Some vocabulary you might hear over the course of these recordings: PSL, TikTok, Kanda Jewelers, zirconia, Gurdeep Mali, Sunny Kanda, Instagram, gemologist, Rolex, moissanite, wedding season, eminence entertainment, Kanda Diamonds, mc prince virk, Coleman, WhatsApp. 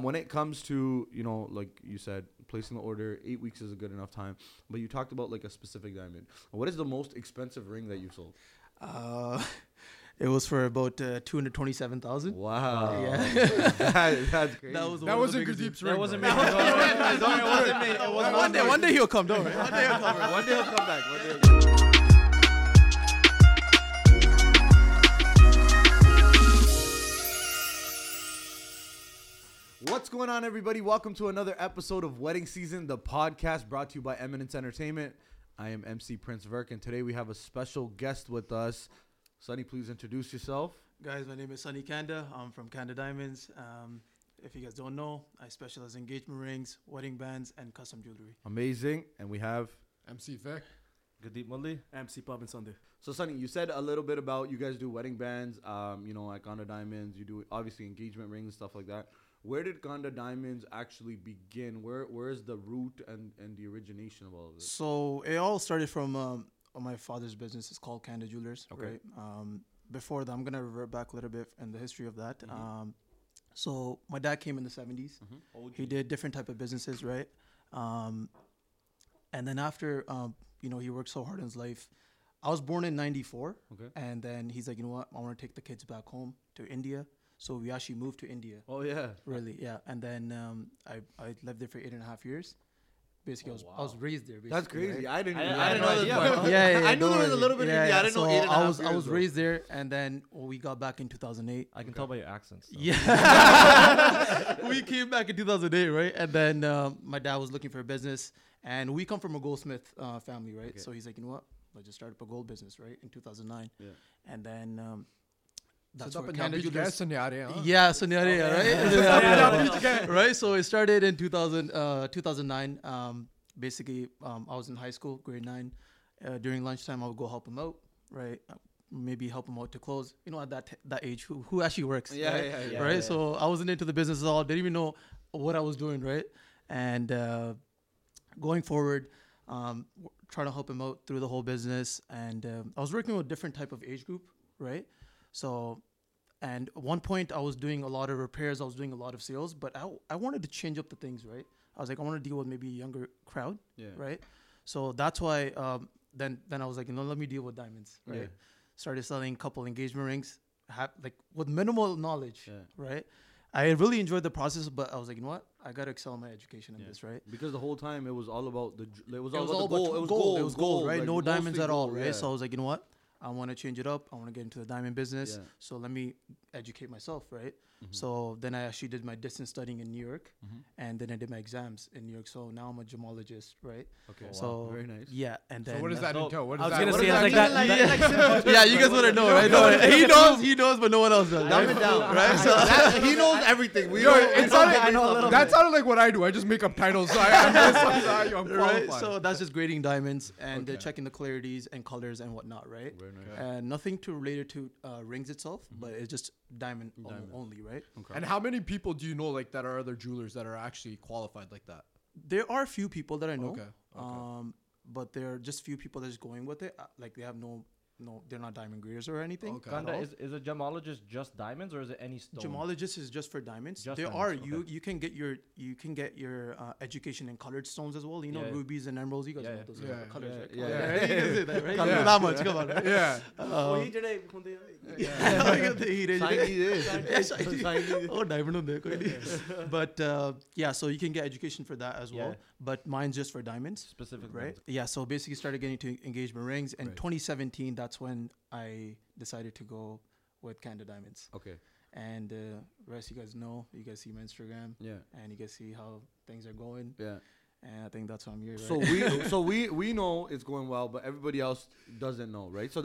When it comes to, you know, like you said, placing the order, 8 weeks is a good enough time. But you talked about like a specific diamond. What is the most expensive ring that you sold? It was for about $227,000. Wow. Yeah. That's crazy. That wasn't Gazip's ring. That wasn't me. One day he'll come, don't worry. One day he'll come back. What's going on, everybody? Welcome to another episode of Wedding Season, the podcast brought to you by Eminence Entertainment. I am MC Prince Virk, and today we have a special guest with us. Sunny, please introduce yourself. Guys, my name is Sunny Kanda. I'm from Kanda Diamonds. If you guys don't know, I specialize in engagement rings, wedding bands, and custom jewelry. Amazing. And we have MC Virk. Gadeep Mulli. MC Pabin Sunday. So, Sunny, you said a little bit about you guys do wedding bands, you know, at Kanda Diamonds. You do, obviously, engagement rings, stuff like that. Where did Kanda Diamonds actually begin? Where is the root and the origination of all of this? So, it all started from... my father's business is called Kanda Jewelers. Okay. Right? Before that, I'm going to revert back a little bit in the history of that. Mm-hmm. So my dad came in the 70s. Mm-hmm. He did different type of businesses, right? And then after, you know, he worked so hard in his life. I was born in 94. Okay. And then he's like, you know what? I want to take the kids back home to India. So we actually moved to India. Oh, yeah. Really, yeah. And then I lived there for 8.5 years. Basically, I was raised there. That's crazy. Right? I didn't know that. Yeah, I knew there was a little bit of India. I didn't know 8.5 years. I was raised there, and then we got back in 2008. I can tell by your accent. So. Yeah. We came back in 2008, right? And then my dad was looking for a business, and we come from a goldsmith family, right? Okay. So he's like, you know what? Let's just start up a gold business, right? In 2009. Yeah. And then... that's what Kanda Jewelers. Yeah, right? Right, so it started in 2009. I was in high school, grade 9. During lunchtime, I would go help him out, right? Maybe help him out to close. You know, at that age, who actually works? Yeah, right? Yeah. So I wasn't into the business at all. Didn't even know what I was doing, right? And going forward... trying to help him out through the whole business. And I was working with a different type of age group, right? So, and at one point I was doing a lot of repairs. I was doing a lot of sales, but I wanted to change up the things, right? I was like, I want to deal with maybe a younger crowd, yeah. Right? So that's why then I was like, you know, let me deal with diamonds, right? Yeah. Started selling a couple engagement rings, like with minimal knowledge, yeah. Right? I really enjoyed the process, but I was like, you know what? I got to excel in my education in this, right? Because the whole time it was all about the gold. It was gold, right? Like no diamonds at all, right? Yeah. So I was like, you know what? I want to change it up. I want to get into the diamond business. Yeah. So let me educate myself, right? Mm-hmm. So then I actually did my distance studying in New York, mm-hmm. and then I did my exams in New York. So now I'm a gemologist, right? Okay. Oh, so wow. Very nice. Yeah, and then. So what does that entail? Yeah, you guys want to know, right? He knows, but no one else does. Dumb it down, right? So he knows everything. That sounded like what I do. I just make up titles. I'm qualified. So that's just grading diamonds and checking the clarities and colors and whatnot, right? And nothing to related to rings itself, mm-hmm. but it's just diamond only, right? Okay. And how many people do you know like that are other jewelers that are actually qualified like that? There are a few people that I know, but there are just few people that's going with it. Like they have no, they're not diamond graders or anything. Okay. Kanda, is a gemologist just diamonds or is it any stone? Gemologist is just for diamonds. You can get your education in colored stones as well. You know, rubies and emeralds. You guys know those colors, right? Yeah. That much. Come on. Right? Yeah. But yeah, so you can get education for that as well. But mine's just for diamonds specifically, right? Yeah. So basically, started getting to engagement rings in 2017. That's when I decided to go with Kanda Diamonds. Okay. And rest you guys know. You guys see my Instagram. Yeah. And you guys see how things are going. Yeah. And I think that's why I'm here. Right? So we know it's going well, but everybody else doesn't know, right? So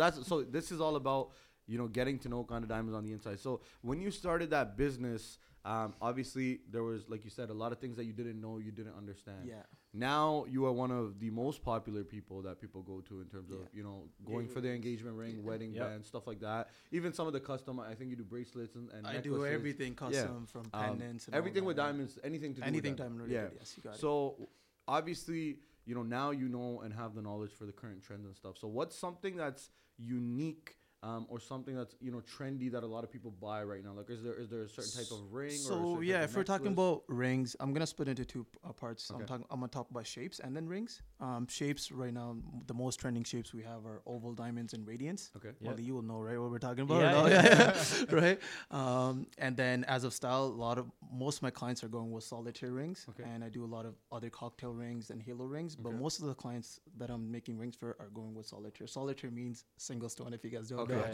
this is all about, you know, getting to know Kanda Diamonds on the inside. So when you started that business, obviously there was, like you said, a lot of things that you didn't know, you didn't understand. Yeah. Now you are one of the most popular people that people go to in terms of, you know, going for the engagement ring, wedding band, stuff like that. Even some of the custom, I think you do bracelets and necklaces. I do everything custom, from pendants. And everything with diamonds, anything to do with diamond related. Yes, you got it. So obviously, you know, now you know and have the knowledge for the current trends and stuff. So what's something that's unique or something that's, you know, trendy that a lot of people buy right now? Like, is there a certain type of ring? So, or yeah, if we're talking about rings, I'm going to split into two parts. Okay. I'm going to talk about shapes and then rings. Shapes right now, the most trending shapes we have are oval diamonds and radiants. Okay. Well, yep. You will know, right, what we're talking about. Yeah, yeah. Right? And then as of style, most of my clients are going with solitaire rings. Okay. And I do a lot of other cocktail rings and halo rings. But okay. Most of the clients that I'm making rings for are going with solitaire. Solitaire means single stone, if you guys don't. Okay. I'm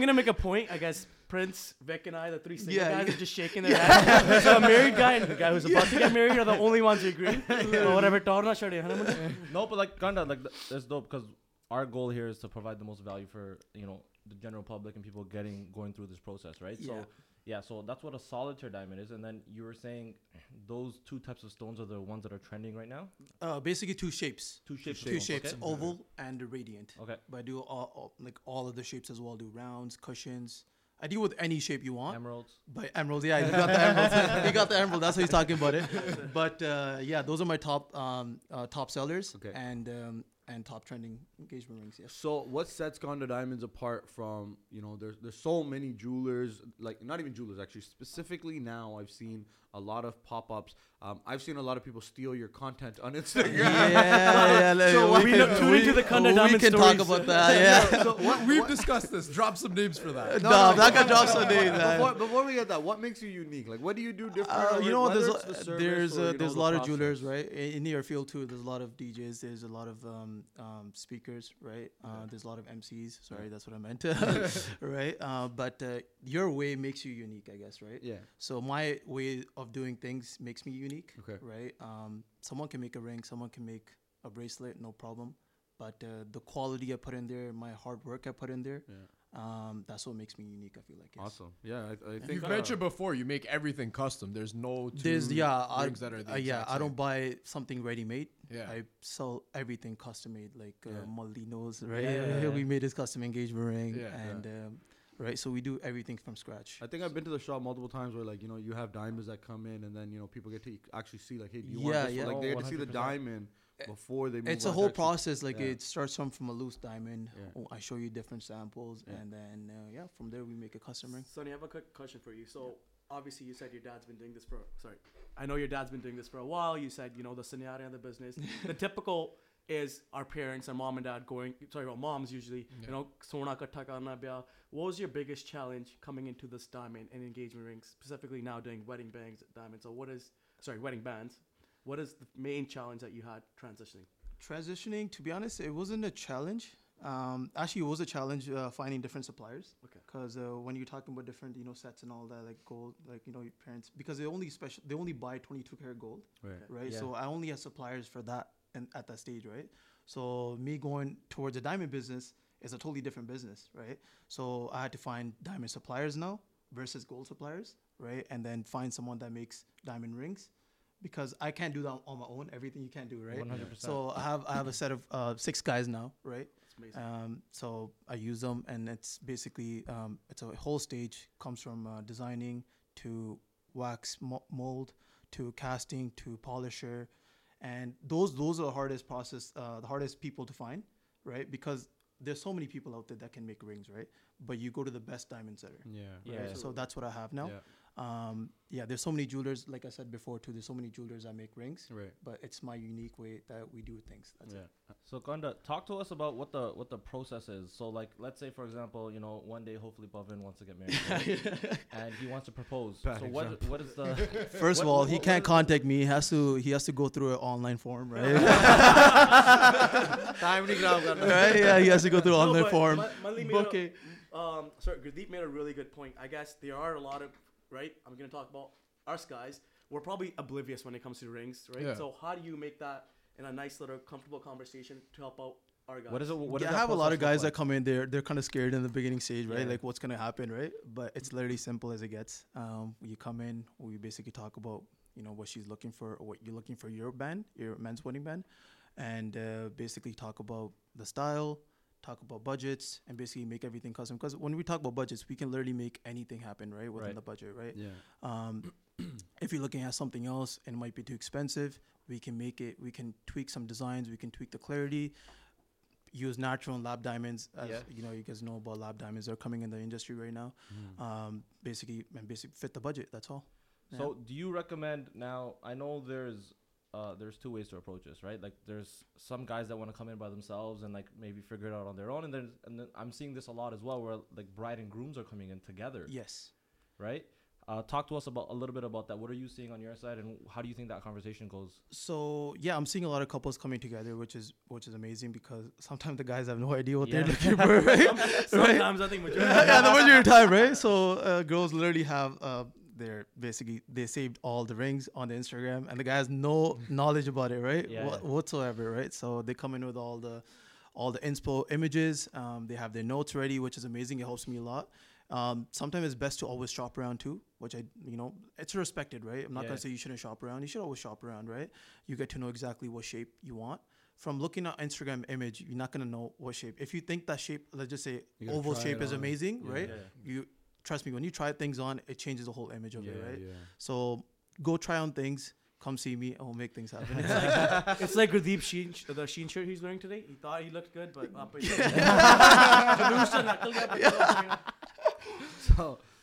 gonna make a point. I guess Prince, Vic, and I, the three single guys, are just shaking their heads. So a married guy and the guy who's about to get married are the only ones who agree. Or whatever. No, but like Kanda, like that's dope because our goal here is to provide the most value for, you know, the general public and people going through this process, right? Yeah. So yeah, so that's what a solitaire diamond is. And then you were saying those two types of stones are the ones that are trending right now? Basically two shapes, okay. Oval and a radiant. Okay. But I do all of the shapes as well. I do rounds, cushions. I deal with any shape you want. Emeralds. But emeralds, yeah, you got the emeralds. You got the emerald. That's what he's talking about it. But yeah, those are my top sellers. Okay. And top trending engagement rings. Yes. So what sets Kanda Diamonds apart from, you know, there's so many jewelers, like not even jewelers actually, specifically now I've seen a lot of pop-ups. I've seen a lot of people steal your content on Instagram. Yeah, yeah. So we look too into the Kanda Diamonds stories. We can talk about that. Yeah. So we've discussed this. Drop some names for that. No, before we get that, what makes you unique? Like, what do you do different? You know, there's a lot of jewelers, right? In your field too, there's a lot of DJs. There's a lot of speakers, right? There's a lot of MCs. Sorry, that's what I meant. Right? But your way makes you unique, I guess, right? Yeah. So my way of doing things makes me unique, okay. Right? Someone can make a ring, someone can make a bracelet, no problem. But the quality I put in there, my hard work I put in there, that's what makes me unique, I feel like. Yes. Awesome. Yeah, I think you've mentioned before, you make everything custom. There's no rings that are the exact same. I don't buy something ready-made. Yeah. I sell everything custom-made, like Molino's, right? Yeah. We made this custom engagement ring, right, so we do everything from scratch. I think I've been to the shop multiple times where, like, you know, you have diamonds that come in, and then, you know, people get to actually see, like, hey, do you want this? Yeah. Like, they get to see the diamond before they move on. It's a whole process. Like, it starts from a loose diamond. Yeah. I show you different samples, and then, from there we make a custom ring. Sunny, I have a quick question for you. So, obviously, you said your dad's been doing this for... Sorry. I know your dad's been doing this for a while. You said, you know, the scenario of the business. The typical... is our parents, our mom and dad moms usually, you know, sona katha karna bya. What was your biggest challenge coming into this diamond and engagement rings, specifically now doing wedding bands? What is the main challenge that you had transitioning? To be honest, it wasn't a challenge. Actually, it was a challenge finding different suppliers. Okay. Because when you're talking about different, you know, sets and all that, like gold, like, you know, your parents, because they only buy 22 karat gold, right? Yeah. So I only have suppliers for that. And at that stage, right? So me going towards a diamond business is a totally different business, right? So I had to find diamond suppliers now versus gold suppliers, right? And then find someone that makes diamond rings, because I can't do that on my own. Everything you can't do, right? 100%. So I have a set of 6 guys now, right? That's amazing. So I use them, and it's basically it's a whole stage, comes from designing to wax mold to casting to polisher. And those are the hardest process, the hardest people to find, right? Because there's so many people out there that can make rings, right? But you go to the best diamond setter. Yeah. Right? Yeah. So that's what I have now. Yeah. There's so many jewelers, like I said before too, there's so many jewelers that make rings. Right. But it's my unique way that we do things. That's it. So Kanda, talk to us about what the process is. So, like, let's say, for example, you know, one day hopefully Bhavin wants to get married, right? And he wants to propose. So what is the first of all, he can't contact me. He has to go through an online form, right? Right? Yeah, he has to go through an online form. Okay. Gurdeep made a really good point. I guess there are a lot of, right, I'm going to talk about us guys, we're probably oblivious when it comes to rings, right? Yeah. So how do you make that in a nice little comfortable conversation to help out our guys? I have a lot of guys that come in there, they're kind of scared in the beginning stage, right? Yeah. Like, what's going to happen, right? But it's literally simple as it gets. You come in, we basically talk about, you know, what she's looking for, or what you're looking for, your men's wedding band, and basically talk about the style, talk about budgets, and basically make everything custom. Because when we talk about budgets, we can literally make anything happen, right? Within the budget, right? Yeah. If you're looking at something else and it might be too expensive, we can make it, we can tweak some designs, we can tweak the clarity. use natural and lab diamonds. As you know, you guys know about lab diamonds. They're coming in the industry right now. Basically fit the budget. That's all. Yeah. So do you recommend now? I know there's two ways to approach this, right? Like there's some guys that want to come in by themselves and like maybe figure it out on their own. And then I'm seeing this a lot as well, where like bride and grooms are coming in together. Yes. Right. Talk to us about a little bit about that. What are you seeing on your side, and how do you think that conversation goes? So yeah, I'm seeing a lot of couples coming together, which is amazing, because sometimes the guys have no idea what they're looking for. Right? Sometimes I think majority. The majority of time, right? So girls literally have they saved all the rings on the Instagram, and the guy has no knowledge about it, right? Yeah. Whatsoever, right? So they come in with all the inspo images. They have their notes ready, which is amazing. It helps me a lot. Sometimes it's best to always shop around too, which it's respected, right? I'm not going to say you shouldn't shop around. You should always shop around, right? You get to know exactly what shape you want. From looking at Instagram image, you're not going to know what shape. If you think that shape, let's just say oval shape is amazing, right? Yeah. You trust me, when you try things on, it changes the whole image of it, right? Yeah. So go try on things. Come see me, I'll make things happen. It's like Radeep Sheen, the Sheen shirt he's wearing today. He thought he looked good, but...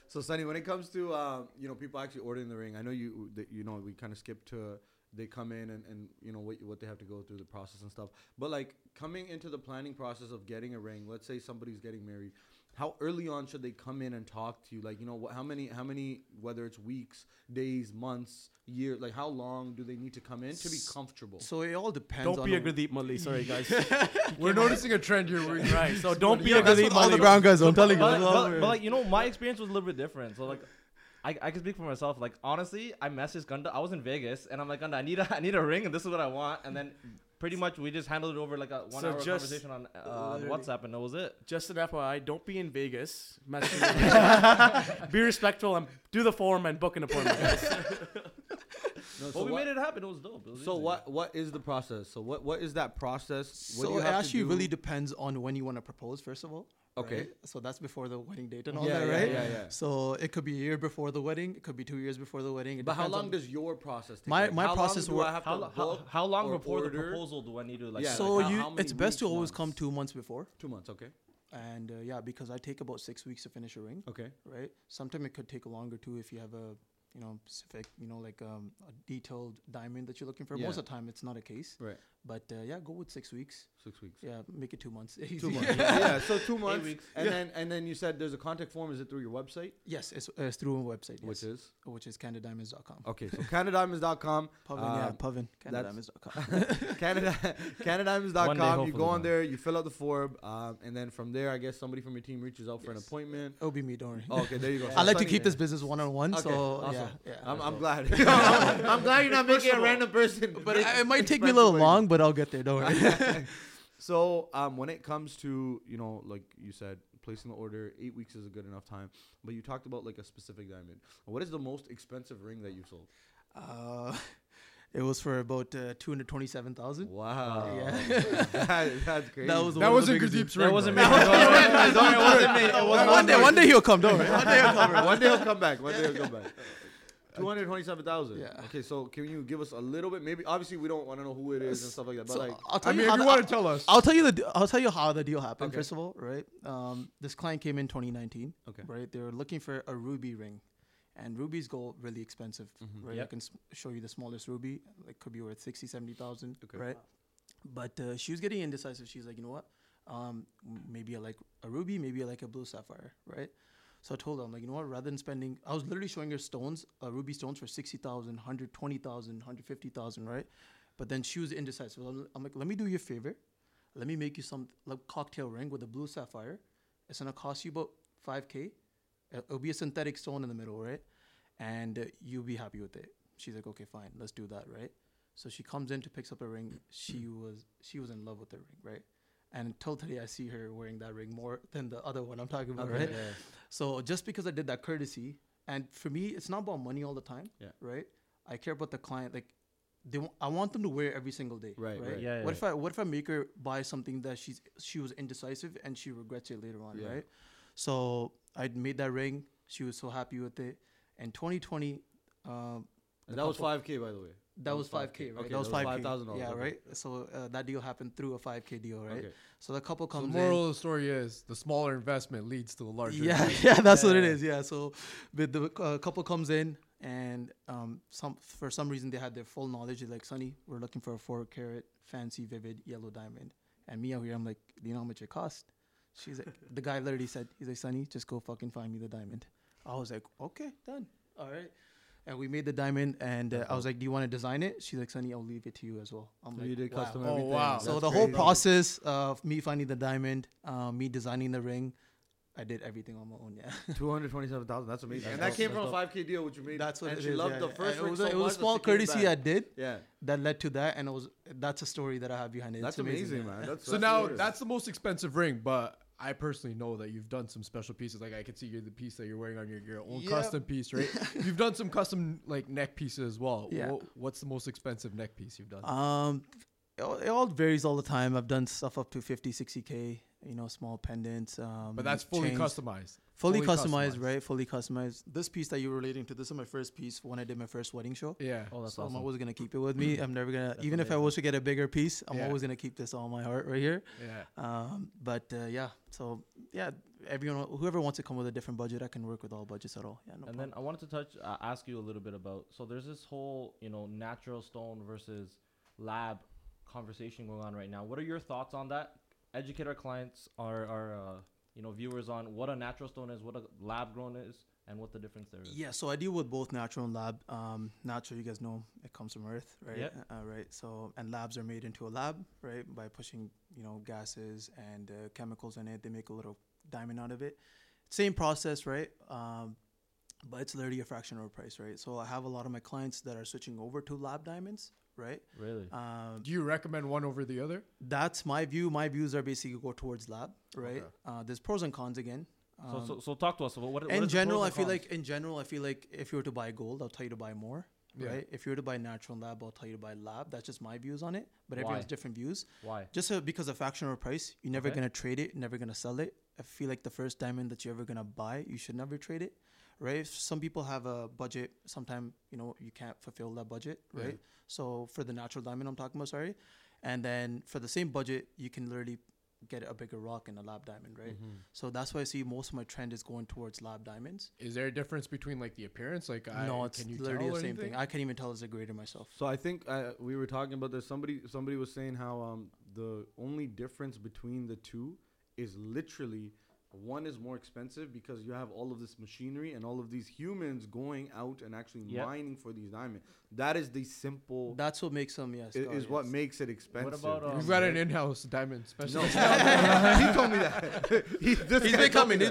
So Sunny, when it comes to people actually ordering the ring, I know we kind of skipped to they come in and you know what they have to go through the process and stuff. But like coming into the planning process of getting a ring, let's say somebody's getting married, how early on should they come in and talk to you? Like how many whether it's weeks, days, months, year, like how long do they need to come in to be comfortable? So it all depends. Don't be a Gurdeep Mali. Sorry guys, we're noticing a trend here. Right. So don't be a Gurdeep Mali. All the brown guys. I'm telling you. But my experience was a little bit different. So like. I can speak for myself. Like honestly, I messaged Kanda. I was in Vegas, and I'm like, Kanda, I need a ring, and this is what I want. And then pretty much we just handled it over like a one-hour conversation on WhatsApp, and that was it. Just an FYI, don't be in Vegas. Be respectful and do the form and book an appointment. But we made it happen. It was dope. It was so easy. What is the process? So what is that process? What so do you have it actually to do? Really depends on when you want to propose. First of all. Okay. Right? So that's before the wedding date and all that, right? Yeah. So it could be a year before the wedding. It could be 2 years before the wedding. But how long does your process take? My process will... How long before the proposal do I need to... it's best to always come 2 months before. 2 months, okay. And because I take about 6 weeks to finish a ring. Okay. Right? Sometimes it could take longer too if you have a... specific, a detailed diamond that you're looking for. Yeah. Most of the time, it's not a case. Right. But go with 6 weeks. 6 weeks. Yeah, make it 2 months. 2 months. So 2 months. 8 weeks. And then you said there's a contact form. Is it through your website? Yes, it's through a website. Yes. Which is kandadiamonds.com. Okay, so kandadiamonds.com. Pavin. Kandadiamonds.com. Kandadiamonds.com. You go on there, you fill out the form, and then from there, I guess somebody from your team reaches out for an appointment. It'll be me, don't worry. Oh, okay, there you go. I like to keep this business one-on-one, so... Yeah. I'm glad. I'm glad you're not making a random person. But it might take me a little long, but I'll get there. Don't worry. So when it comes to, like you said, placing the order, 8 weeks is a good enough time. But you talked about like a specific diamond. What is the most expensive ring that you sold? It was for about 227,000. Wow. Yeah. That's crazy. That wasn't Gurdeep's ring. That wasn't me. One day he'll come, don't worry. One day he'll come back. 227,000. Yeah. Okay, so can you give us a little bit? Maybe obviously we don't want to know who it is and stuff like that. But so if you want to tell us, I'll tell you how the deal happened. Okay. First of all, right? This client came in 2019. Okay. Right. They were looking for a ruby ring. And rubies go really expensive, mm-hmm. right? Yep. I can show you the smallest ruby. It could be worth 60, 70,000, okay. right? Wow. But she was getting indecisive. She's like, you know what? Maybe I like a ruby. Maybe I like a blue sapphire, right? So I told her, I'm like, you know what? Rather than spending... I was literally showing her stones, ruby stones for 60,000, 120,000, 150,000, right? But then she was indecisive. I'm like, let me do you a favor. Let me make you some like cocktail ring with a blue sapphire. It's going to cost you about 5K. It'll be a synthetic stone in the middle, right? And you'll be happy with it. She's like, okay, fine, let's do that, right? So she comes in to picks up a ring. She was in love with the ring, right? And until today, I see her wearing that ring more than the other one I'm talking about, right? Yeah. So just because I did that courtesy, and for me, it's not about money all the time, right? I care about the client. Like, I want them to wear it every single day, right? Yeah, what if I make her buy something that she was indecisive and she regrets it later on, right? So I made that ring. She was so happy with it. In 2020, that was 5K, by the way. That was 5K, right? Okay, that was $5,000. Yeah, okay. Right? So that deal happened through a 5K deal, right? Okay. So the couple comes in. The moral of the story is the smaller investment leads to a larger investment. Yeah, that's what it is. Yeah, so the couple comes in and for some reason they had their full knowledge. They're like, Sonny, we're looking for a 4-carat, fancy, vivid, yellow diamond. And me out here, I'm like, do you know how much it cost? She's like, the guy literally said, he's like, Sonny, just go fucking find me the diamond. I was like, okay, done. All right. And we made the diamond, and I was like, do you want to design it? She's like, Sonny, I'll leave it to you as well. I'm so like, you did custom everything. Oh, wow. So the whole process of me finding the diamond, me designing the ring, I did everything on my own, yeah. $227,000, that's amazing. And that came from a 5K deal, which you made. That's what it is. And she loved the first ring so much. It was a small courtesy I did that led to that, and that's a story that I have behind it. That's amazing, man. So now that's the most expensive ring, but... I personally know that you've done some special pieces. Like I could see the piece that you're wearing on your own custom piece, right? You've done some custom like neck pieces as well. Yeah. What's the most expensive neck piece you've done? It all varies all the time. I've done stuff up to 50, 60K, you know, small pendants. But that's fully customized. Fully customized, right? Fully customized. This piece that you were relating to, this is my first piece when I did my first wedding show. Yeah. Oh, that's awesome. I'm always going to keep it with me. I'm never going to, even if I was to get a bigger piece, I'm always going to keep this on my heart right here. Yeah. So, yeah, whoever wants to come with a different budget, I can work with all budgets at all. Yeah, no problem. Then I wanted to ask you a little bit about, so there's this whole, you know, natural stone versus lab conversation going on right now. What are your thoughts on that? Educate our clients, our viewers on what a natural stone is, what a lab grown is, and what the difference there is. Yeah, so I deal with both natural and lab. Natural, you guys know, it comes from Earth, right? Yeah. Right. So, and labs are made into a lab, right? By pushing, you know, gases and chemicals in it, they make a little diamond out of it. Same process, right? But it's literally a fraction of a price, right? So I have a lot of my clients that are switching over to lab diamonds. Right. Really? Do you recommend one over the other? That's my view. My views are basically go towards lab, right? Okay. There's pros and cons again. So talk to us about what. In general, I feel like if you were to buy gold, I'll tell you to buy more, right? If you were to buy natural lab, I'll tell you to buy lab. That's just my views on it. But everyone's different views. Why? Just because a fraction of a price, you're never gonna trade it, never gonna sell it. I feel like the first diamond that you're ever gonna buy, you should never trade it. Right. Some people have a budget. Sometimes, you know, you can't fulfill that budget. Right. Right. So for the natural diamond, I'm talking about, and then for the same budget, you can literally get a bigger rock in a lab diamond. Right. Mm-hmm. So that's why I see most of my trend is going towards lab diamonds. Is there a difference between like the appearance? Like, no, it's literally the same thing. I can't even tell as a grader myself. So I think we were talking about this. Somebody was saying how the only difference between the two is literally. One is more expensive because you have all of this machinery and all of these humans going out and actually mining for these diamonds. That is the simple... That's what makes them, what makes it expensive. What about... We've got an in-house diamond specialist. No. He told me that. He's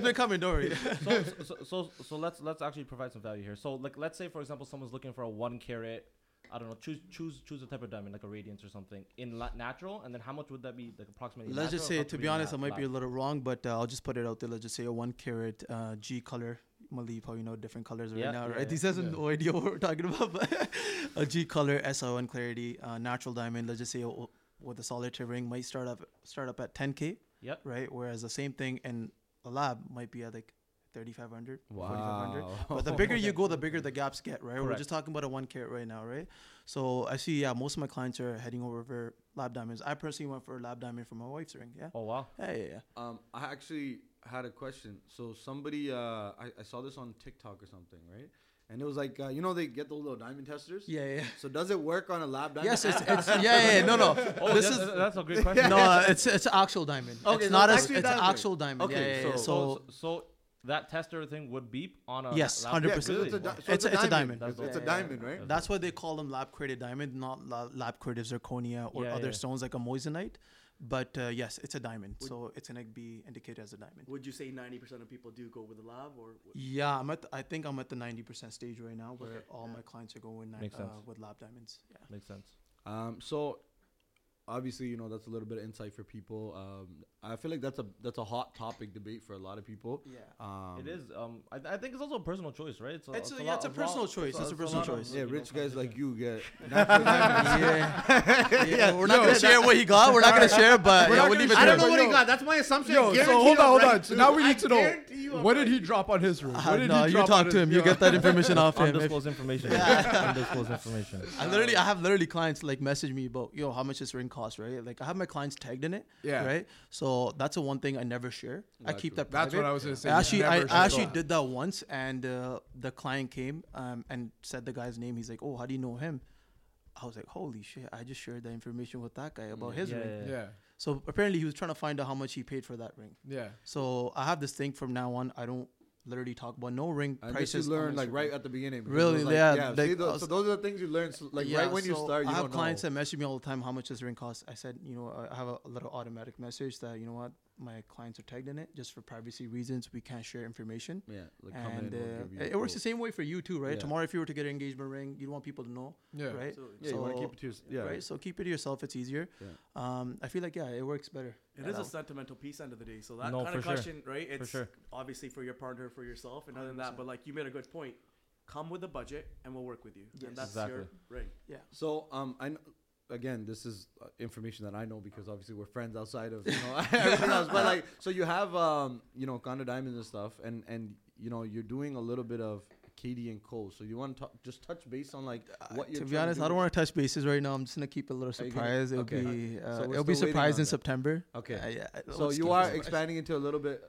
been coming, don't worry. So let's actually provide some value here. So like, let's say, for example, someone's looking for a 1-carat, I don't know, choose a type of diamond, like a radiance or something, in natural, and then how much would that be, like, approximately? Let's just say, to be honest, I might be a little wrong, but I'll just put it out there. Let's just say a 1-carat G color. Mali, probably know different colors right now, right? These has no idea what we're talking about, but a G color, SO1 clarity, natural diamond, let's just say with a solitaire ring might start up at 10K, right? Whereas the same thing in a lab might be at, like, 3,500, 4,500. But the bigger you go, the bigger the gaps get, right? Correct. We're just talking about a 1-carat right now, right? So I see, most of my clients are heading over for lab diamonds. I personally went for a lab diamond for my wife's ring, Oh, wow. Yeah. I actually had a question. So somebody, I saw this on TikTok or something, right? And it was like, they get those little diamond testers? Yeah. So does it work on a lab diamond? Yes, no. Oh, that's a great question. No, it's an actual diamond. Okay, it's an actual diamond. Okay, so that tester thing would beep on a... Yes, 100%. It's a diamond. It's a diamond, right? That's why they call them lab-created diamond, not lab-created zirconia or other stones like a moissanite. But yes, it's a diamond. So it's going to be indicated as a diamond. Would you say 90% of people do go with the lab? Yeah, I think I'm at the 90% stage right now where all my clients are going with lab diamonds. Yeah, makes sense. So obviously, that's a little bit of insight for people. I feel like that's a hot topic debate for a lot of people. Yeah, it is. I think it's also a personal choice, right? It's a personal choice. Yeah, rich guys like you get. Yeah, we're not gonna share what he got. We're not gonna share, but I don't know what he got. That's my assumption. Yo, so hold on. So now we need to know what did he drop on his room. No, you talk to him. You get that information off him. Undisclosed information. Undisclosed information. I have clients like message me about how much this ring costs, right? Like I have my clients tagged in it. Yeah. Right. So that's the one thing I never share. That's I keep that private. That's what I was going to say. I actually did that once, and the client came and said the guy's name. He's like, "Oh, how do you know him?" I was like, "Holy shit! I just shared that information with that guy about his ring." Yeah. So apparently, he was trying to find out how much he paid for that ring. Yeah. So I have this thing from now on. I don't literally talk about no ring prices. You learn like right at the beginning. Really? Like, yeah. So those are the things you learn. So, like right when you start, you don't know. I have clients that message me all the time, how much this ring costs. I said, I have a little automatic message that, you know what, my clients are tagged in it just for privacy reasons. We can't share information. Yeah. Like and it works the same way for you too, right? Yeah. Tomorrow, if you were to get an engagement ring, you don't want people to know, right? Yeah, so you want to keep it to yourself. Yeah. Right? So keep it to yourself. It's easier. Yeah. I feel like, it works better. It is a sentimental piece end of the day. So that kind of question, right? It's obviously for your partner, for yourself, and other than that. But like you made a good point. Come with a budget and we'll work with you. Yes. And that's your ring. Yeah. So again, this is information that I know because obviously we're friends outside of everything else. But like, so you have Kanda Diamonds and stuff, and you're doing a little bit of KD and Co. So you want to just touch base on like what you're. To be honest, I don't want to touch bases right now. I'm just gonna keep a little surprise. It'll be surprise in September. Okay. So you are expanding into a little bit,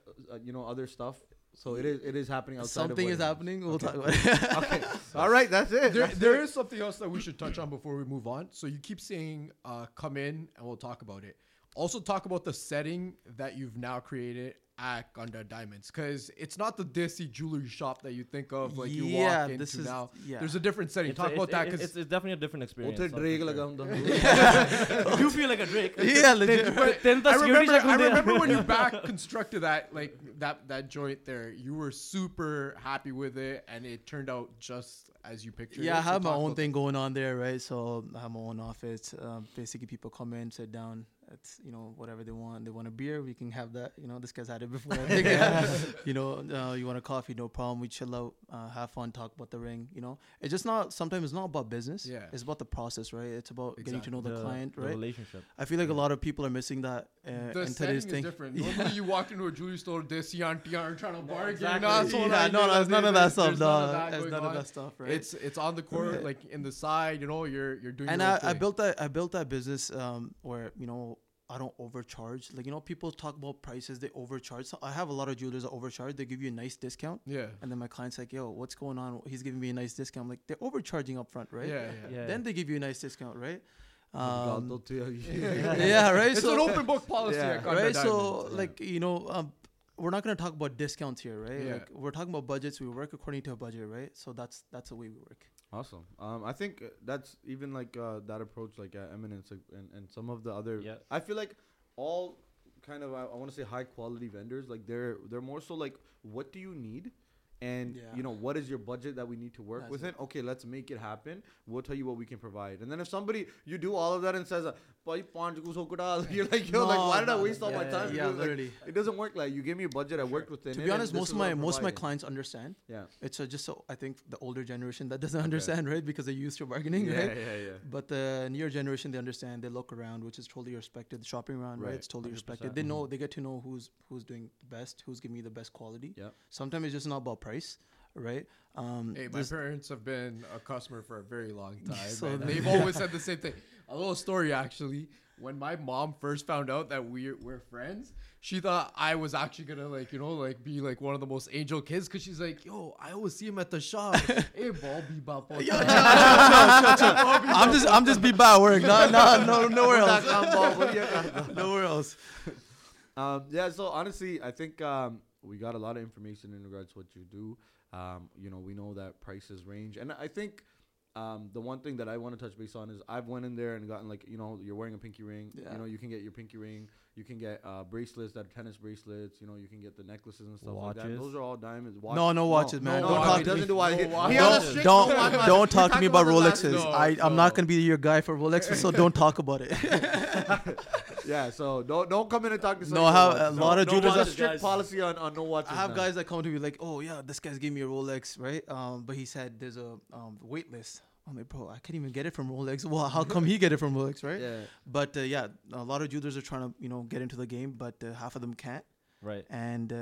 other stuff. So it is happening outside. Something is happening. We'll talk about it. Okay. All right. That's it. There is something else that we should touch on before we move on. So you keep saying, come in and we'll talk about it. Also talk about the setting that you've now created at Kanda Diamonds, because it's not the dissy jewelry shop that you think of. Like you walk into now. Yeah. There's a different setting. Talk about that because it's definitely a different experience. You do feel like a Drake. Yeah, legit. I remember when you back constructed that, like that joint there. You were super happy with it, and it turned out just as you pictured. Yeah, I have my own thing going on there, right? So I have my own office. Basically, people come in, sit down. It's whatever they want. They want a beer, we can have that. This guy's had it before. You want a coffee, no problem. We chill out, have fun, talk about the ring. It's just not. Sometimes it's not about business. Yeah, it's about the process, right? It's about getting to know the client, right? The relationship. I feel like a lot of people are missing that. The setting is different. Normally, you walk into a jewelry store, this auntie are trying to bargain. There's none of that stuff. There's none of that stuff. Right? It's on the court, like in the side. You're doing. And I built that. I built that business where I don't overcharge. Like, people talk about prices, they overcharge. So I have a lot of jewelers that overcharge. They give you a nice discount. Yeah. And then my client's like, yo, what's going on? He's giving me a nice discount. I'm like, they're overcharging up front, right? Yeah. Then they give you a nice discount, right? Right? It's an open book policy. Yeah. Right? So, we're not going to talk about discounts here, right? Yeah. Like, we're talking about budgets. We work according to a budget, right? So that's the way we work. Awesome. I think that's even like that approach, like Eminence and some of the other. Yeah. I feel like all kind of I want to say high quality vendors, like they're more so like, what do you need, and what is your budget that we need to work within? Okay, let's make it happen. We'll tell you what we can provide. And then if somebody you do all of that and says, you're like, yo, like why did I waste all my time? Yeah, literally. It doesn't work. Like you give me a budget, I worked within it. To be honest, most of my clients understand. Yeah. It's I think the older generation that doesn't understand, right? Because they're used to bargaining, right? Yeah. But the newer generation, they understand. They look around, which is totally respected. The shopping around, right? It's totally 100%. Respected. They know. They get to know who's doing the best, who's giving me the best quality. Yeah. Sometimes it's just not about price. Right. My parents have been a customer for a very long time. So they've always said the same thing. A little story, actually. When my mom first found out that we're friends, she thought I was actually gonna be like one of the most angel kids, because she's like, yo, I always see him at the shop. Hey, Bobby, I'm just be by work. Nowhere else. Nowhere else. So honestly, I think we got a lot of information in regards to what you do. We know that prices range, and I think The one thing that I want to touch base on is I've went in there and gotten, like, you know, you're wearing a pinky ring. Yeah. You know, you can get your pinky ring. You can get bracelets that are tennis bracelets. You know, you can get the necklaces and stuff like that. Those are all diamonds. Watches. No watches, man. No, don't talk to me. Don't talk to me about Rolexes. I'm not going to be your guy for Rolexes, so don't talk about it. Yeah, so don't come in and talk to someone. No, a lot of jewelers have strict policy on no watches. I have guys that come to me like, oh, yeah, this guy's giving me a Rolex, right? But he said there's a wait list. I'm like, bro, I can't even get it from Rolex. Well, how come he get it from Rolex, right? Yeah. But yeah, a lot of jewelers are trying to, you know, get into the game, but half of them can't. Right. And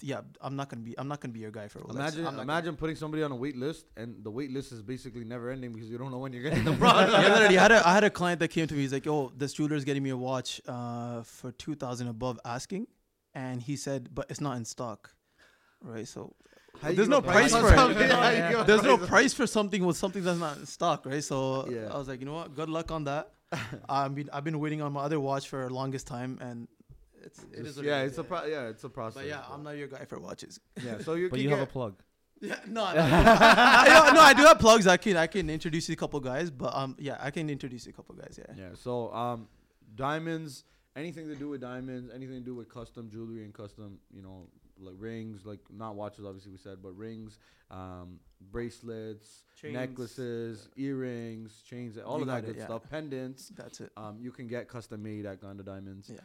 yeah, I'm not gonna be your guy for Rolex. Imagine putting somebody on a wait list, and the wait list is basically never ending because you don't know when you're getting the product. Yeah, literally. I had a client that came to me. He's like, oh, this jeweler's getting me a watch for $2,000 above asking, and he said, but it's not in stock, right? So. There's no price for it. Yeah. There's no price for something with something that's not in stock, right? So yeah. I was like, you know what? Good luck on that. I mean, I've been waiting on my other watch for the longest time, and it's a process. But yeah, I'm not your guy for watches. Yeah, so you. But you have a plug. Yeah, I do have plugs. I can introduce you a couple guys, but Yeah. Yeah. So diamonds, anything to do with diamonds, anything to do with custom jewelry and custom, you know. Like rings, like not watches, obviously we said, but rings, bracelets, chains, necklaces, earrings, chains, all of that good stuff, pendants. That's it. You can get custom made at Kanda Diamonds. Yeah.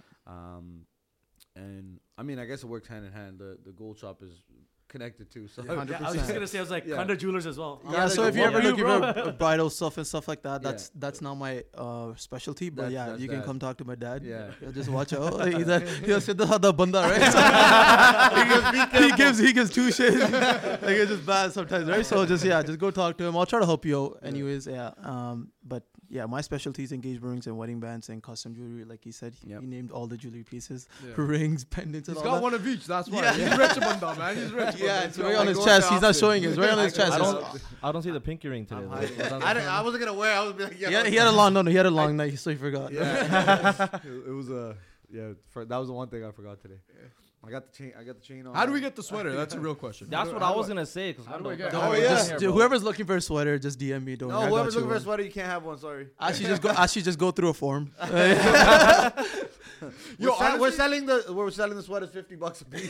And I mean, I guess it works hand in hand. The gold shop is connected too. So 100%. Yeah, I was just gonna say, I was like Kanda Jewelers as well. Yeah. So if you ever look for bridal stuff and stuff like that, that's not my specialty. But you can come talk to my dad. Yeah, he'll just watch out. He'll sit the other banda, right? he gives two shits. Like it's just bad sometimes, right? So just go talk to him. I'll try to help you out, anyways. Yeah. But yeah, my specialty is engagement rings and wedding bands and custom jewelry. Like he said, he named all the jewelry pieces, rings, pendants, and all that. He's got one of each. That's why he's rich, banda, man. He's rich. Yeah, it's right on his chest. He's not showing it. It's right on his chest. I don't see the pinky ring today. I wasn't going to wear it. I was like, he had a long night, so he forgot. Yeah. That was the one thing I forgot today. Yeah. I got the chain on. How do we get the sweater? That's a real question. That's what I was going to say. How do I get it? Oh, yeah. Whoever's looking for a sweater, just DM me. No, whoever's looking for a sweater, you can't have one. Sorry. I should just go through a form. We're selling the sweaters $50 a piece.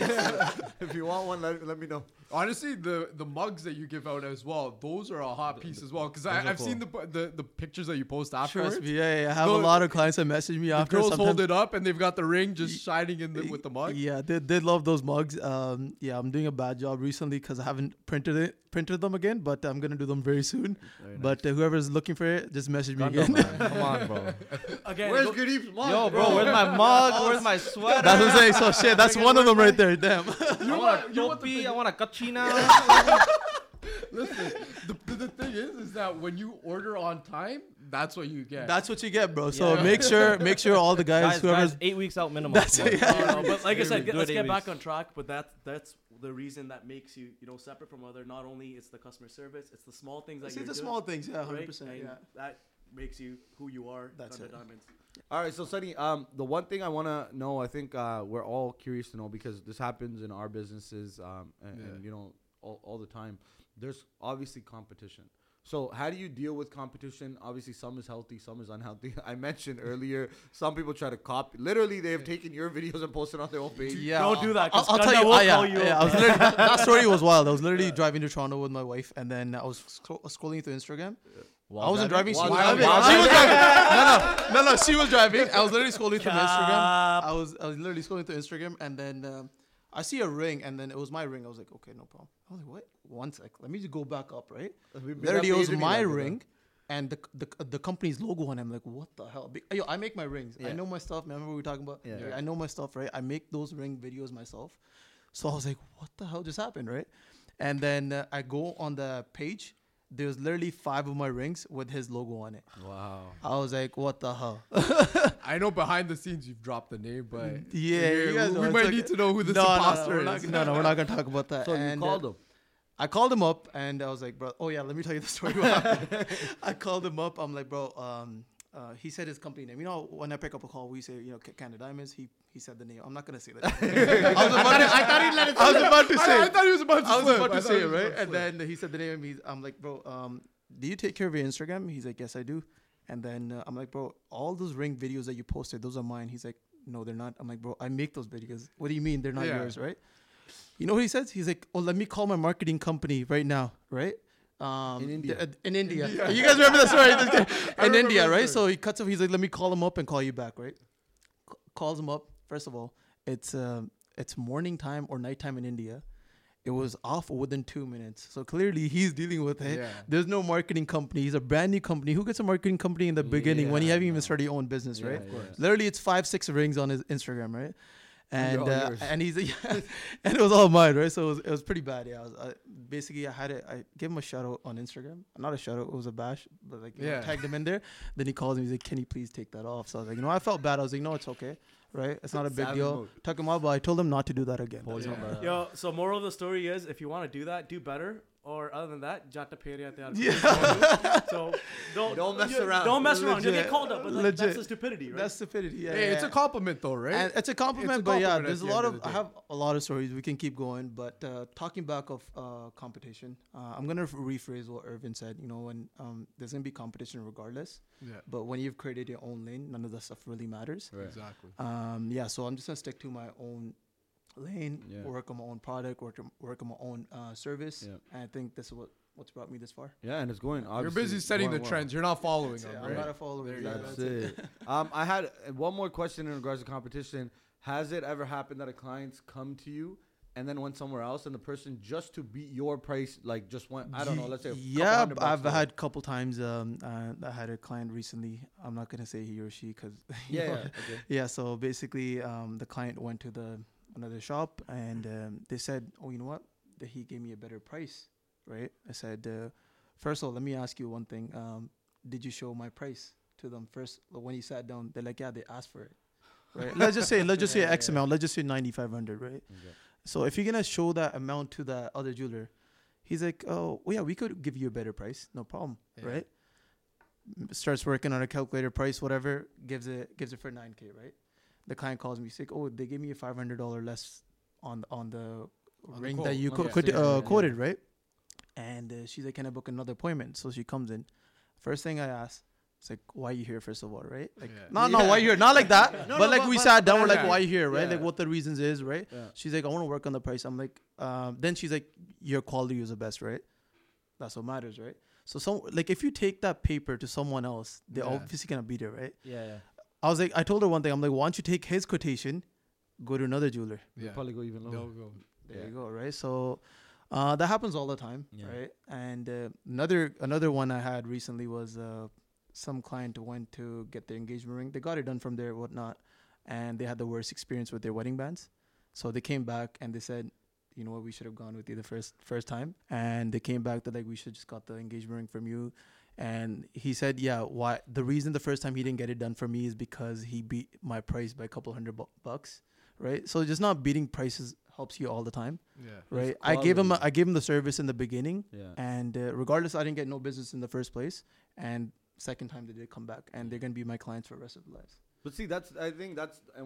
If you want one, let me know. Honestly, the mugs that you give out as well, those are a hot piece as well. Because I've seen the pictures that you post afterwards. Trust me, yeah. I have a lot of clients that message me after. Girls hold it up and they've got the ring just shining in with the mug. Yeah, they love those mugs. Yeah, I'm doing a bad job recently because I haven't printed them again, but I'm gonna do them very soon. Very nice. But whoever's looking for it, just message me again. Come on, bro. Again, where's Goodie's mug? Yo, bro, where's my mug? Where's my sweater? That's what I'm saying. So shit, that's one of them right there. Damn. I want a kachina. Listen, the thing is that when you order on time, that's what you get. That's what you get, bro. So make sure all the guys 8 weeks out minimum. That's it. Yeah. But like I said, let's get back on track. But that's the reason that makes you, you know, separate from other. Not only it's the customer service, it's the small things that you do. It's the small things, yeah, 100%. Right? Yeah, that makes you who you are. That's it. Diamonds. All right, so Sunny, the one thing I want to know, I think we're all curious to know because this happens in our businesses, and you know, all the time. There's obviously competition. So how do you deal with competition? Obviously, some is healthy, some is unhealthy. I mentioned earlier, some people try to copy. Literally, they have taken your videos and posted on their own page. Yeah, don't do that. I'll tell you. That story was wild. I was literally driving to Toronto with my wife, and then I was scrolling through Instagram. Yeah. I wasn't driving. She was driving. No. She was driving. I was literally scrolling through Instagram. I was literally scrolling through Instagram, and then. I see a ring, and then it was my ring. I was like, okay, no problem. I was like, what? One sec. Let me just go back up, right? Literally, it was my ring, and the company's logo on it. I'm like, what the hell? Yo, I make my rings. Yeah. I know my stuff. Remember we were talking about? Yeah. I know my stuff, right? I make those ring videos myself. So I was like, what the hell just happened, right? And then I go on the page. There's literally 5 of my rings with his logo on it. Wow. I was like, what the hell? I know behind the scenes you've dropped the name, but... Yeah. We might need to know who this imposter is. No, we're not going to talk about that. So you called him? I called him up, and I was like, bro... Oh, yeah, let me tell you the story. I called him up. I'm like, bro, he said his company name. You know, when I pick up a call, we say, you know, Kanda Diamonds. He said the name. I'm not going to say that. I thought he was about to say it, right? And then he said the name. I'm like, bro, do you take care of your Instagram? He's like, yes, I do. And then I'm like, bro, all those ring videos that you posted, those are mine. He's like, no, they're not. I'm like, bro, I make those videos. What do you mean? They're not yours, right? You know what he says? He's like, oh, let me call my marketing company right now, right? In India. You guys remember the story? In India, right? So he cuts off. He's like, let me call him up and call you back, right? Calls him up. First of all, it's morning time or nighttime in India. It was off within 2 minutes. So clearly he's dealing with it. Yeah. There's no marketing company. He's a brand new company. Who gets a marketing company in the beginning when you haven't even started your own business, right? Yeah. Literally, it's 5-6 rings on his Instagram, right? And he's and it was all mine, right? So it was pretty bad. Yeah, I had it. I gave him a shout out on Instagram. Not a shout out, it was a bash, but like tagged him in there. Then he calls me. He's like, "Can you please take that off?" So I was like, "You know, I felt bad. I was like, no, it's okay, right? It's not a big deal." Took him out, but I told him not to do that again. Yeah. Yo, so moral of the story is, if you want to do that, do better. Or other than that, so don't mess around. Don't mess around. You'll get called up. But like, that's the stupidity, right? That's stupidity. Yeah, hey, it's a compliment, though, right? And it's a compliment, but yeah, there's a lot of. I have a lot of stories. We can keep going, but talking back of competition, I'm gonna rephrase what Irvin said. You know, when there's gonna be competition regardless. Yeah. But when you've created your own lane, none of that stuff really matters. Right. Exactly. Yeah. So I'm just gonna stick to my own lane, work on my own product, work on my own service, and I think this is what's brought me this far. Yeah, and it's going. You're busy setting the trends. You're not following them. Right? I'm not a follower. That's it. I had one more question in regards to competition. Has it ever happened that a client's come to you and then went somewhere else, and the person just to beat your price, like just went? I don't know. Let's say. Yeah, I've had a couple times. I had a client recently. I'm not gonna say he or she because So basically, the client went to another shop, and they said, oh, you know what, that he gave me a better price, right? I said, first of all, let me ask you one thing. Did you show my price to them first? When he sat down, they're like, yeah, they asked for it, right? let's just say X amount, let's just say 9,500, right? Okay. So if you're gonna show that amount to that other jeweler, he's like, oh well, yeah, we could give you a better price, no problem, right? Starts working on a calculator price, whatever, gives it for 9K, right? The client calls me, he's like, oh, they gave me a $500 less on the ring that you quoted, right? And she's like, can I book another appointment? So she comes in. First thing I ask, it's like, why are you here, first of all, right? Like, no, why are you here? Not like that. but we sat down, we're like, why are you here, right? Like, what the reasons is, right? Yeah. She's like, I want to work on the price. I'm like, then she's like, your quality is the best, right? That's what matters, right? So, like, if you take that paper to someone else, they're obviously going to beat it, right? Yeah. I was like, I told her one thing. I'm like, why don't you take his quotation, go to another jeweler? Yeah. They'll probably go even lower. There you go, right? So that happens all the time, right? And another one I had recently was some client went to get their engagement ring. They got it done from there, whatnot, and they had the worst experience with their wedding bands. So they came back and they said, you know what, we should have gone with you the first time. And they came back, they're like, we should just got the engagement ring from you. And he said, yeah, why? The reason the first time he didn't get it done for me is because he beat my price by a couple $100, right? So just not beating prices helps you all the time, right? I gave him the service in the beginning, and regardless, I didn't get no business in the first place. And second time they did come back, and they're gonna be my clients for the rest of their lives. But see, I think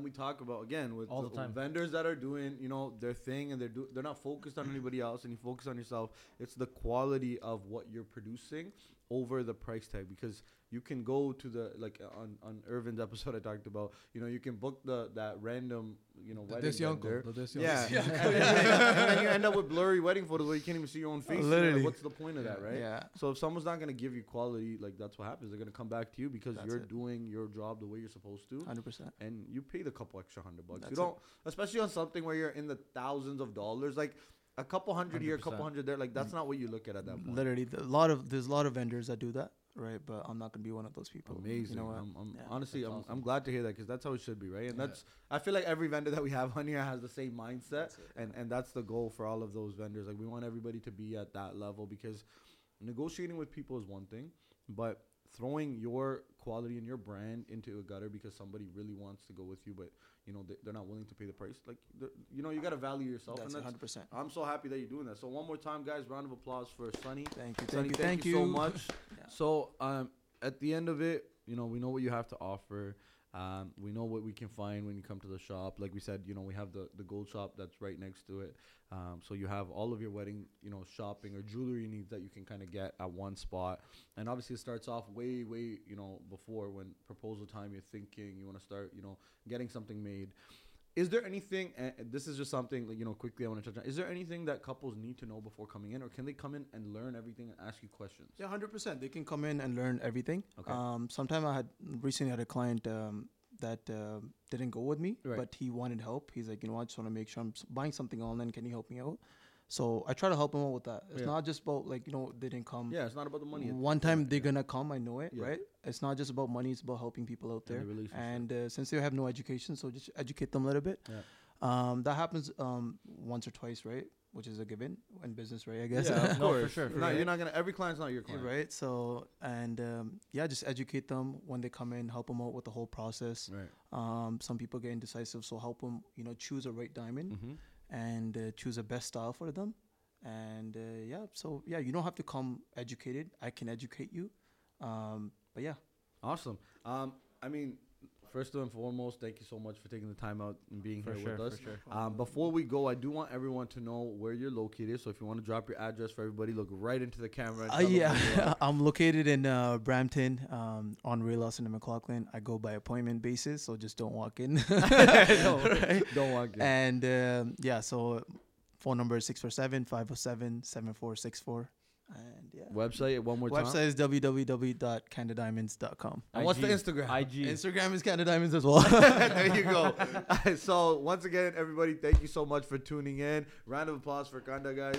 we talk about again with all the time. Vendors that are doing, you know, their thing, and they're not focused on anybody else, and you focus on yourself. It's the quality of what you're producing over the price tag, because you can go to the, like on Irvin's episode I talked about, you know, you can book that random, you know, wedding vendor. And then you end up with blurry wedding photos where you can't even see your own face. Literally. Like, what's the point of that, right? Yeah. So if someone's not going to give you quality, like, that's what happens. They're going to come back to you because you're doing your job the way you're supposed to. 100%. And you pay the couple extra $100. That's especially on something where you're in the thousands of dollars, like, a couple $100 here, a couple $100 there. Like, that's not what you look at that point. Literally, there's a lot of vendors that do that, right? But I'm not gonna be one of those people. Amazing. You know what? Honestly, I'm awesome. I'm glad to hear that, because that's how it should be, right? And that's, I feel like every vendor that we have on here has the same mindset, and that's the goal for all of those vendors. Like, we want everybody to be at that level, because negotiating with people is one thing, but throwing your quality and your brand into a gutter because somebody really wants to go with you, but you know, they're not willing to pay the price. Like, you know, you got to value yourself. That's 100%. I'm so happy that you're doing that. So one more time, guys, round of applause for Sunny. Thank you so much. So at the end of it, you know, we know what you have to offer. We know what we can find when you come to the shop. Like we said, you know, we have the gold shop that's right next to it. So you have all of your wedding, you know, shopping or jewelry needs that you can kind of get at one spot. And obviously it starts off way, you know, before when proposal time, you're thinking you want to start, you know, getting something made. Is there anything, and this is just something, you know, quickly I want to touch on. Is there anything that couples need to know before coming in, or can they come in and learn everything and ask you questions? Yeah, 100%. They can come in and learn everything. Okay. Sometime I had recently had a client that didn't go with me, right, but he wanted help. He's like, you know what, I just want to make sure I'm buying something online. Can you help me out? So I try to help them out with that. It's not just about, like, you know, they didn't come. Yeah, it's not about the money. One time they're going to come, I know it, right? It's not just about money, it's about helping people out there. And since they have no education, so just educate them a little bit. Yeah. That happens once or twice, right? Which is a given in business, right, I guess. Yeah, of course. No, for sure. Right? You're not going to, every client's not your client. Right, so, and yeah, just educate them when they come in, help them out with the whole process. Right. Some people get indecisive, so help them, you know, choose a right diamond. Mm-hmm. And choose the best style for them. And yeah, so yeah, you don't have to come educated. I can educate you. But yeah. Awesome. I mean, first and foremost, thank you so much for taking the time out and being here with us. Before we go, I do want everyone to know where you're located. So if you want to drop your address for everybody, look right into the camera. Yeah, I'm located in Brampton on Raylos and McLaughlin. I go by appointment basis, so just don't walk in. Don't walk in. And yeah, so phone number is 647-507-7464. And yeah. Website, one more time. Website is www.kandadiamonds.com. And what's the Instagram? IG. Instagram is Kanda Diamonds as well. There you go. So once again, everybody, thank you so much for tuning in. Round of applause for Kanda, guys.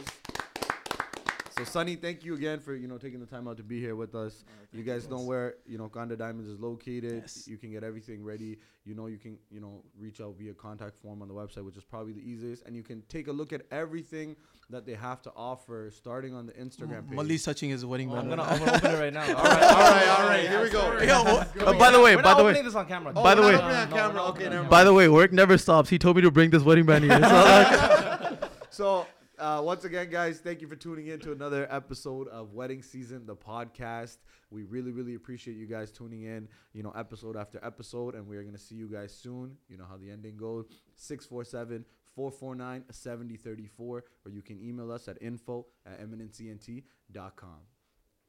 So Sunny, thank you again for, you know, taking the time out to be here with us. You guys know where, you know, Kanda Diamonds is located. Yes. You can get everything ready. You know, you can, you know, reach out via contact form on the website, which is probably the easiest. And you can take a look at everything that they have to offer, starting on the Instagram page. Mali's touching his wedding band. I'm gonna open it right now. All right. Here we go. By the way, we're not opening this on camera. Okay, never mind. By the way, work never stops. He told me to bring this wedding band here. So. Once again, guys, thank you for tuning in to another episode of Wedding Season, the podcast. We really, really appreciate you guys tuning in, you know, episode after episode. And we are going to see you guys soon. You know how the ending goes. 647-449-7034. Or you can email us at info@eminencent.com.